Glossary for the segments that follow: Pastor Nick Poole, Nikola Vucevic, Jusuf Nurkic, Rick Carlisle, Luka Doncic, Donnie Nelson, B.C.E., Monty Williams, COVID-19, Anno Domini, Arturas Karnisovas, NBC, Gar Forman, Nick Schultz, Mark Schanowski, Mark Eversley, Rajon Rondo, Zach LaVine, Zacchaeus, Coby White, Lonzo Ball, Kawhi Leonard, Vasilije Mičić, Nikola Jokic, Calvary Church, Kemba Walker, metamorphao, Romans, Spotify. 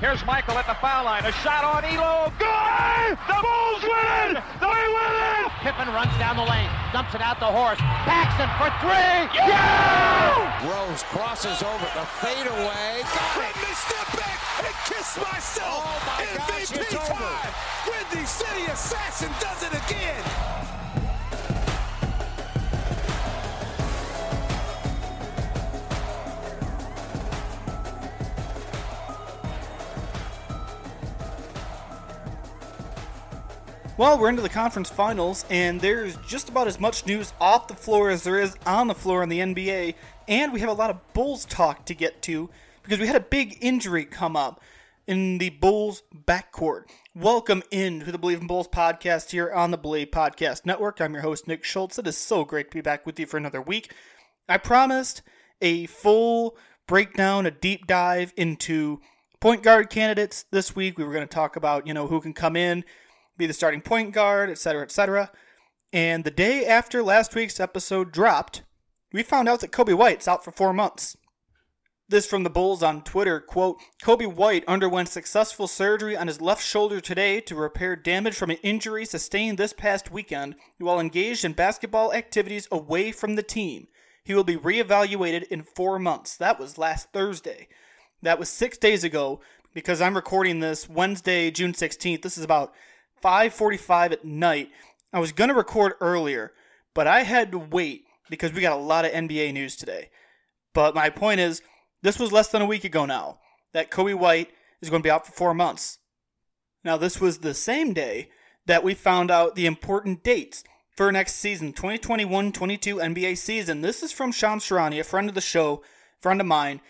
Here's Michael at the foul line. A shot on Elo. Good! The Bulls win! They win it! Pippen runs down the lane. Dumps it out to Horst. Paxson for three. Yeah! Rose crosses over the fadeaway. Got it! Let me step back and kiss myself. Oh my gosh, MVP time! Windy City Assassin does it again. Well, we're into the conference finals, and there's just about as much news off the floor as there is on the floor in the NBA, and we have a lot of Bulls talk to get to, because we had a big injury come up in the Bulls backcourt. Welcome in to the Believe in Bulls podcast here on the Bleed Podcast Network. I'm your host, Nick Schultz. It is so great to be back with you for another week. I promised a full breakdown, a deep dive into point guard candidates this week. We were going to talk about, who can come in, be the starting point guard, etc., etc. And the day after last week's episode dropped, we found out that Coby White's out for 4 months. This from the Bulls on Twitter, quote, Coby White underwent successful surgery on his left shoulder today to repair damage from an injury sustained this past weekend while engaged in basketball activities away from the team. He will be reevaluated in 4 months. That was last Thursday. That was 6 days ago, because I'm recording this Wednesday, June 16th. This is about 5:45 at night. I was going to record earlier, but I had to wait because we got a lot of NBA news today. But my point is, this was less than a week ago now, that Coby White is going to be out for 4 months. Now, this was the same day that we found out the important dates for next season, 2021-22 NBA season. This is from Shams Charania, a friend of the show, friend of mine.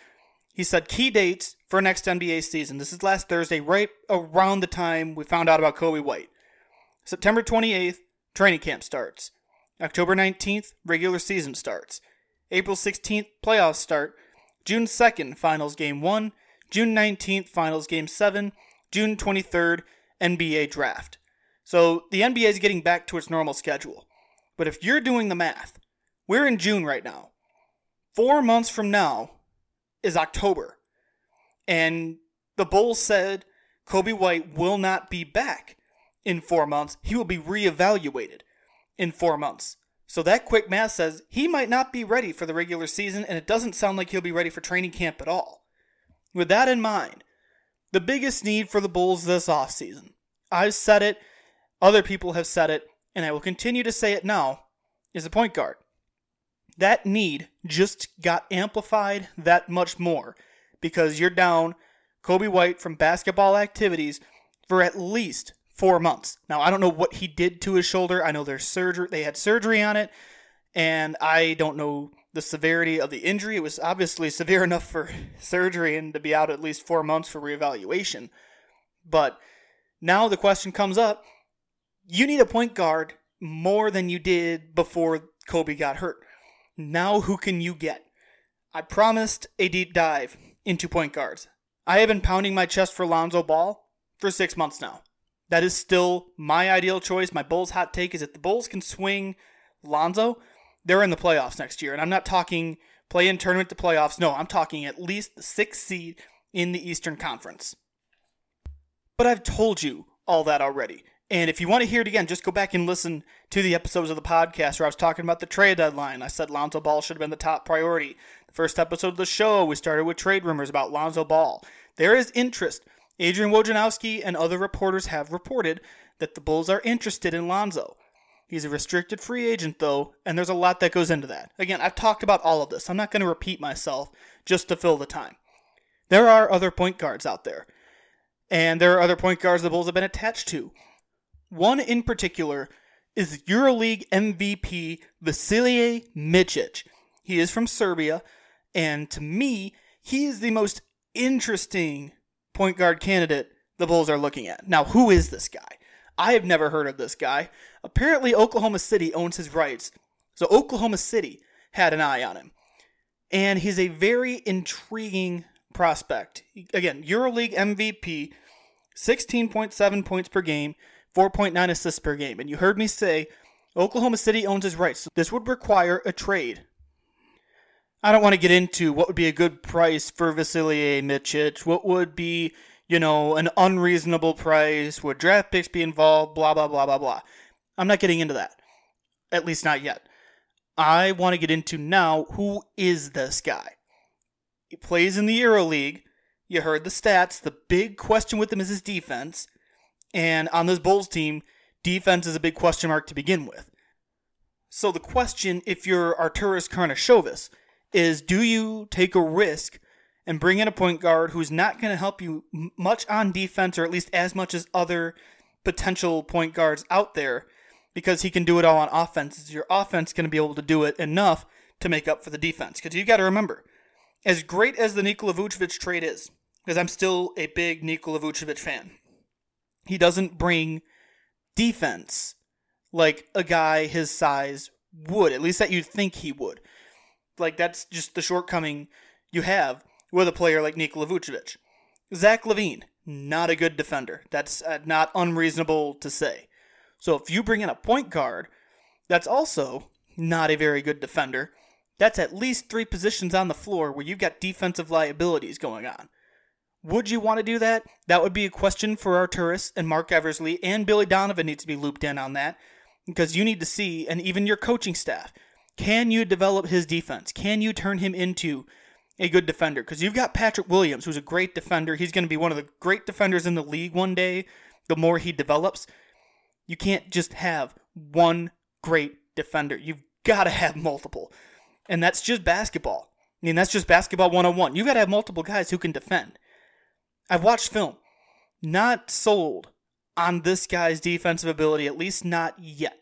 He said, key dates for next NBA season. This is last Thursday, right around the time we found out about Coby White. September 28th, training camp starts. October 19th, regular season starts. April 16th, playoffs start. June 2nd, finals game 1. June 19th, finals game 7. June 23rd, NBA draft. So the NBA is getting back to its normal schedule. But if you're doing the math, we're in June right now. 4 months from now is October. And the Bulls said Coby White will not be back in 4 months. He will be reevaluated in 4 months. So that quick math says he might not be ready for the regular season, and it doesn't sound like he'll be ready for training camp at all. With that in mind, the biggest need for the Bulls this offseason, I've said it, other people have said it, and I will continue to say it now, is the point guard. That need just got amplified that much more, because you're down Coby White from basketball activities for at least 4 months. Now, I don't know what he did to his shoulder. I know they had surgery on it, and I don't know the severity of the injury. It was obviously severe enough for surgery and to be out at least 4 months for reevaluation. But now the question comes up, you need a point guard more than you did before Coby got hurt. Now who can you get? I promised a deep dive into point guards. I have been pounding my chest for Lonzo Ball for 6 months now. That is still my ideal choice. My Bulls hot take is if the Bulls can swing Lonzo, they're in the playoffs next year. And I'm not talking play-in tournament to playoffs. No, I'm talking at least the sixth seed in the Eastern Conference. But I've told you all that already. And if you want to hear it again, just go back and listen to the episodes of the podcast where I was talking about the trade deadline. I said Lonzo Ball should have been the top priority. The first episode of the show, we started with trade rumors about Lonzo Ball. There is interest. Adrian Wojnarowski and other reporters have reported that the Bulls are interested in Lonzo. He's a restricted free agent, though, and there's a lot that goes into that. Again, I've talked about all of this. I'm not going to repeat myself just to fill the time. There are other point guards out there, and there are other point guards the Bulls have been attached to. One in particular is EuroLeague MVP Vasilije Mičić. He is from Serbia, and to me, he is the most interesting point guard candidate the Bulls are looking at. Now, who is this guy? I have never heard of this guy. Apparently, Oklahoma City owns his rights. So Oklahoma City had an eye on him. And he's a very intriguing prospect. Again, EuroLeague MVP, 16.7 points per game, 4.9 assists per game. And you heard me say Oklahoma City owns his rights. So this would require a trade. I don't want to get into what would be a good price for Vasilije Mičić. What would be, you know, an unreasonable price? Would draft picks be involved? Blah, blah, blah, blah, blah. I'm not getting into that. At least not yet. I want to get into now, who is this guy? He plays in the EuroLeague. You heard the stats. The big question with him is his defense. And on this Bulls team, defense is a big question mark to begin with. So the question, if you're Arturas Karnisovas, is do you take a risk and bring in a point guard who's not going to help you much on defense, or at least as much as other potential point guards out there, because he can do it all on offense? Is your offense going to be able to do it enough to make up for the defense? Because you've got to remember, as great as the Nikola Vucevic trade is, because I'm still a big Nikola Vucevic fan, he doesn't bring defense like a guy his size would, at least that you'd think he would. Like, that's just the shortcoming you have with a player like Nikola Vucevic. Zach LaVine, not a good defender. That's not unreasonable to say. So if you bring in a point guard that's also not a very good defender, that's at least three positions on the floor where you've got defensive liabilities going on. Would you want to do that? That would be a question for Arturas and Mark Eversley, and Billy Donovan needs to be looped in on that, because you need to see, and even your coaching staff, can you develop his defense? Can you turn him into a good defender? Because you've got Patrick Williams, who's a great defender. He's going to be one of the great defenders in the league one day, the more he develops. You can't just have one great defender. You've got to have multiple. And that's just basketball. I mean, that's just basketball 101. You've got to have multiple guys who can defend. I've watched film. Not sold on this guy's defensive ability, at least not yet.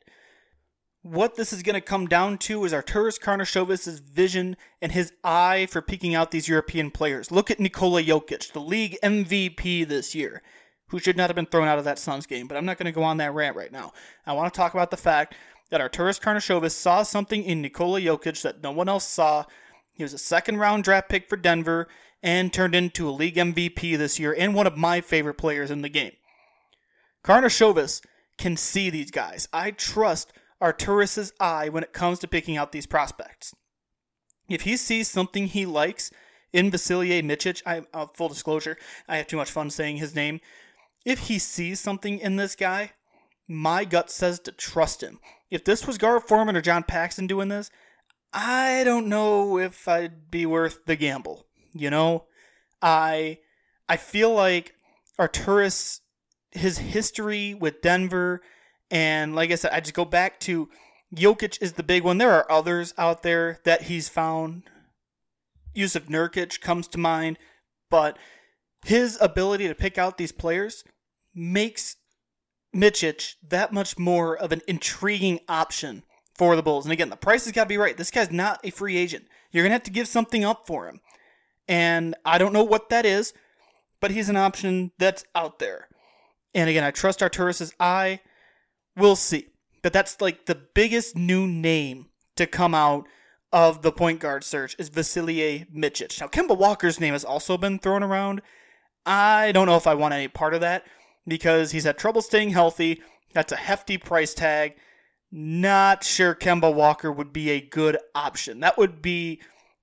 What this is going to come down to is Arturas Karnisovas' vision and his eye for picking out these European players. Look at Nikola Jokic, the league MVP this year, who should not have been thrown out of that Suns game, but I'm not going to go on that rant right now. I want to talk about the fact that Arturas Karnisovas saw something in Nikola Jokic that no one else saw. He was a second-round draft pick for Denver and turned into a league MVP this year and one of my favorite players in the game. Karnisovas can see these guys. I trust Arturas' eye when it comes to picking out these prospects. If he sees something he likes in Vasilije Mičić, full disclosure, I have too much fun saying his name. If he sees something in this guy, my gut says to trust him. If this was Gar Forman or John Paxson doing this, I don't know if I'd be worth the gamble. You know, I feel like Arturas, his history with Denver, and like I said, I just go back to Jokic is the big one. There are others out there that he's found. Jusuf Nurkic comes to mind. But his ability to pick out these players makes Mičić that much more of an intriguing option for the Bulls. And again, the price has got to be right. This guy's not a free agent. You're going to have to give something up for him. And I don't know what that is, but he's an option that's out there. And again, I trust Arturas' eye. We'll see. But that's like the biggest new name to come out of the point guard search is Vasilije Mičić. Now, Kemba Walker's name has also been thrown around. I don't know if I want any part of that. because he's had trouble staying healthy. That's a hefty price tag. Not sure Kemba Walker would be a good option. That would be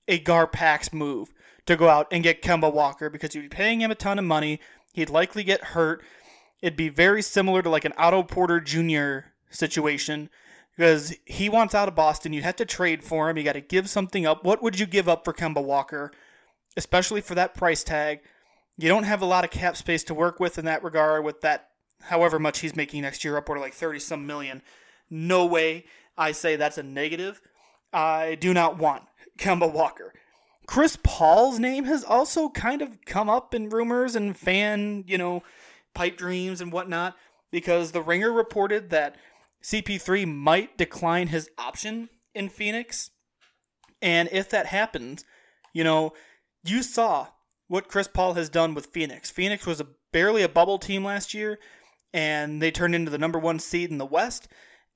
a Gar Pax move to go out and get Kemba Walker because you'd be paying him a ton of money. He'd likely get hurt. It'd be very similar to like an Otto Porter Jr. situation because he wants out of Boston. You'd have to trade for him. You got to give something up. What would you give up for Kemba Walker, especially for that price tag? You don't have a lot of cap space to work with in that regard with that however much he's making next year, upward of like 30-some million. No way I say that's a negative. I do not want Kemba Walker. Chris Paul's name has also kind of come up in rumors and fan, pipe dreams and whatnot because The Ringer reported that CP3 might decline his option in Phoenix. And if that happens, you saw what Chris Paul has done with Phoenix. Phoenix was barely a bubble team last year, and they turned into the number one seed in the West.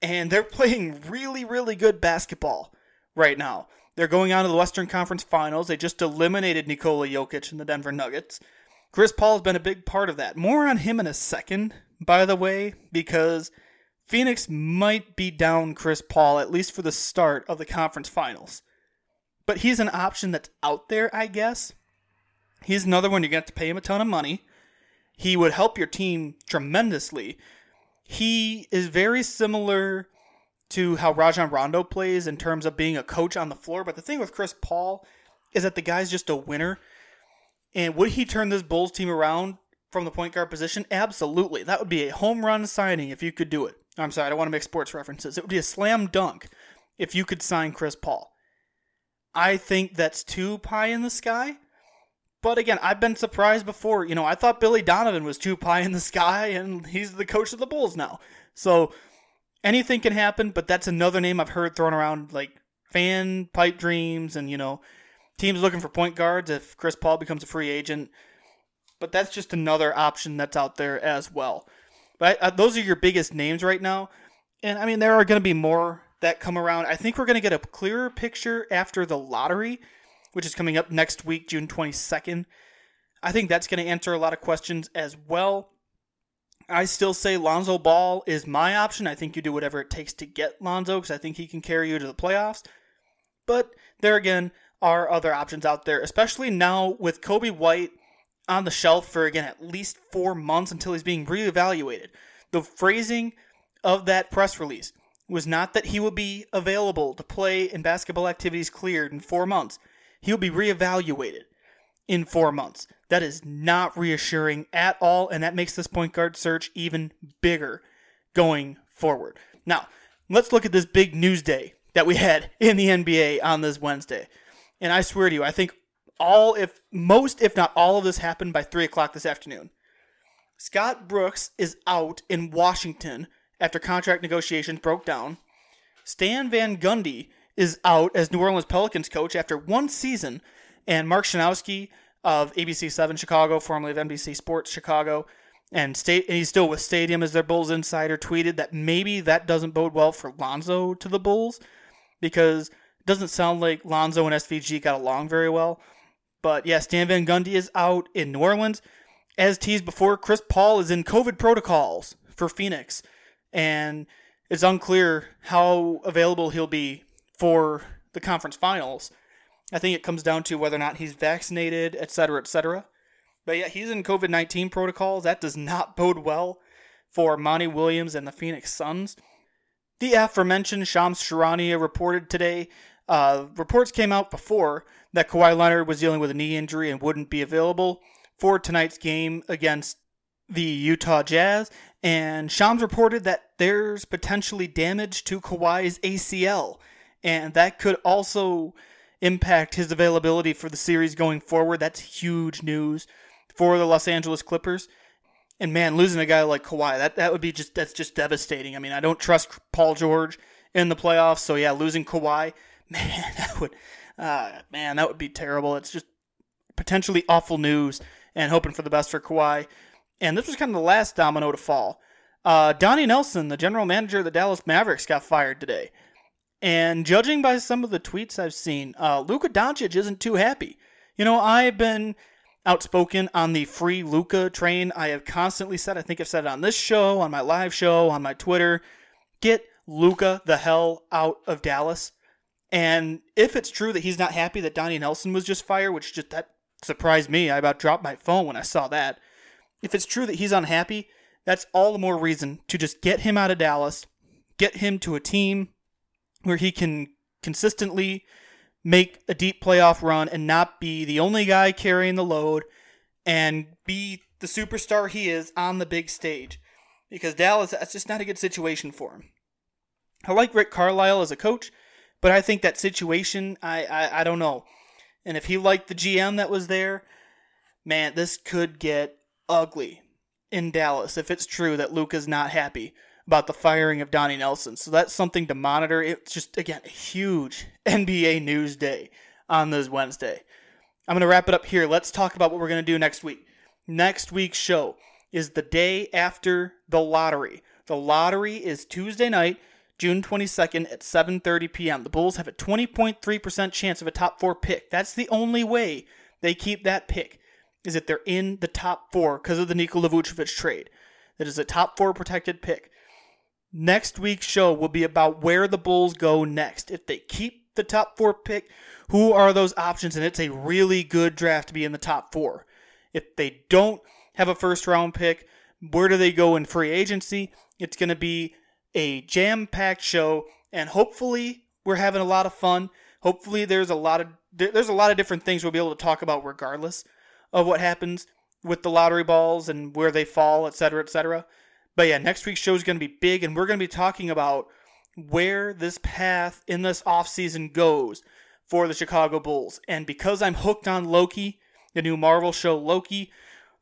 And they're playing really, really good basketball right now. They're going on to the Western Conference Finals. They just eliminated Nikola Jokic and the Denver Nuggets. Chris Paul has been a big part of that. More on him in a second, by the way, because Phoenix might be down Chris Paul, at least for the start of the Conference Finals. But he's an option that's out there, I guess. He's another one you're going to have to pay him a ton of money. He would help your team tremendously. He is very similar to how Rajon Rondo plays in terms of being a coach on the floor. But the thing with Chris Paul is that the guy's just a winner. And would he turn this Bulls team around from the point guard position? Absolutely. That would be a home run signing if you could do it. I'm sorry, I don't want to make sports references. It would be a slam dunk if you could sign Chris Paul. I think that's too pie in the sky. But again, I've been surprised before. I thought Billy Donovan was too pie in the sky, and he's the coach of the Bulls now. So anything can happen, but that's another name I've heard thrown around, like fan pipe dreams and, teams looking for point guards if Chris Paul becomes a free agent. But that's just another option that's out there as well. But those are your biggest names right now. And, there are going to be more that come around. I think we're going to get a clearer picture after the lottery, which is coming up next week, June 22nd. I think that's going to answer a lot of questions as well. I still say Lonzo Ball is my option. I think you do whatever it takes to get Lonzo because I think he can carry you to the playoffs. But there again are other options out there, especially now with Coby White on the shelf for, again, at least 4 months until he's being reevaluated. The phrasing of that press release was not that he will be available to play in basketball activities cleared in 4 months. He'll be reevaluated in 4 months. That is not reassuring at all, and that makes this point guard search even bigger going forward. Now, let's look at this big news day that we had in the NBA on this Wednesday. And I swear to you, I think most, if not all of this happened by 3 o'clock this afternoon. Scott Brooks is out in Washington after contract negotiations broke down. Stan Van Gundy is out as New Orleans Pelicans coach after one season, and Mark Schanowski of ABC7 Chicago, formerly of NBC Sports Chicago, and he's still with Stadium as their Bulls insider, tweeted that maybe that doesn't bode well for Lonzo to the Bulls because it doesn't sound like Lonzo and SVG got along very well. But yeah, Stan Van Gundy is out in New Orleans. As teased before, Chris Paul is in COVID protocols for Phoenix, and it's unclear how available he'll be for the conference finals. I think it comes down to whether or not he's vaccinated, etc., etc. But yeah, he's in COVID-19 protocols. That does not bode well for Monty Williams and the Phoenix Suns. The aforementioned Shams Charania reported today. Reports came out before that Kawhi Leonard was dealing with a knee injury and wouldn't be available for tonight's game against the Utah Jazz. And Shams reported that there's potentially damage to Kawhi's ACL. And that could also impact his availability for the series going forward. That's huge news for the Los Angeles Clippers. And man, losing a guy like Kawhi, that would be just devastating. I don't trust Paul George in the playoffs. So yeah, losing Kawhi, that would be terrible. It's just potentially awful news, and hoping for the best for Kawhi. And this was kind of the last domino to fall. Donnie Nelson, the general manager of the Dallas Mavericks, got fired today. And judging by some of the tweets I've seen, Luka Doncic isn't too happy. I've been outspoken on the free Luka train. I have constantly said, I think I've said it on this show, on my live show, on my Twitter, get Luka the hell out of Dallas. And if it's true that he's not happy that Donnie Nelson was just fired, which just that surprised me. I about dropped my phone when I saw that. If it's true that he's unhappy, that's all the more reason to just get him out of Dallas, get him to a team where he can consistently make a deep playoff run and not be the only guy carrying the load and be the superstar he is on the big stage. Because Dallas, that's just not a good situation for him. I like Rick Carlisle as a coach, but I think that situation, I don't know. And if he liked the GM that was there, man, this could get ugly in Dallas if it's true that Luka's not happy about the firing of Donnie Nelson. So that's something to monitor. It's just, again, a huge NBA news day on this Wednesday. I'm going to wrap it up here. Let's talk about what we're going to do next week. Next week's show is the day after the lottery. The lottery is Tuesday night, June 22nd at 7:30 p.m. The Bulls have a 20.3% chance of a top four pick. That's the only way they keep that pick, is if they're in the top four because of the Nikola Vucevic trade. That is a top four protected pick. Next week's show will be about where the Bulls go next. If they keep the top four pick, who are those options? And it's a really good draft to be in the top four. If they don't have a first round pick, where do they go in free agency? It's going to be a jam-packed show, and hopefully we're having a lot of fun. Hopefully there's a lot of different things we'll be able to talk about regardless of what happens with the lottery balls and where they fall, et cetera, et cetera. But yeah, next week's show is going to be big, and we're going to be talking about where this path in this offseason goes for the Chicago Bulls. And because I'm hooked on Loki, the new Marvel show Loki,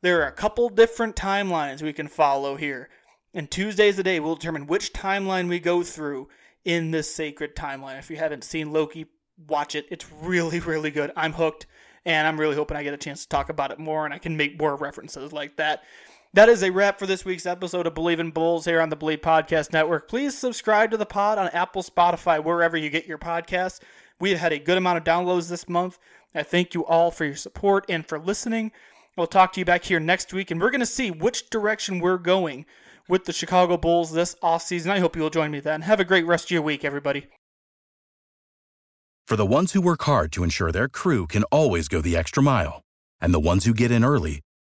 there are a couple different timelines we can follow here. And Tuesday's the day we'll determine which timeline we go through in this sacred timeline. If you haven't seen Loki, watch it. It's really, really good. I'm hooked, and I'm really hoping I get a chance to talk about it more, and I can make more references like that. That is a wrap for this week's episode of Believe in Bulls here on the Bleed Podcast Network. Please subscribe to the pod on Apple, Spotify, wherever you get your podcasts. We've had a good amount of downloads this month. I thank you all for your support and for listening. We'll talk to you back here next week, and we're going to see which direction we're going with the Chicago Bulls this offseason. I hope you'll join me then. Have a great rest of your week, everybody. For the ones who work hard to ensure their crew can always go the extra mile, and the ones who get in early,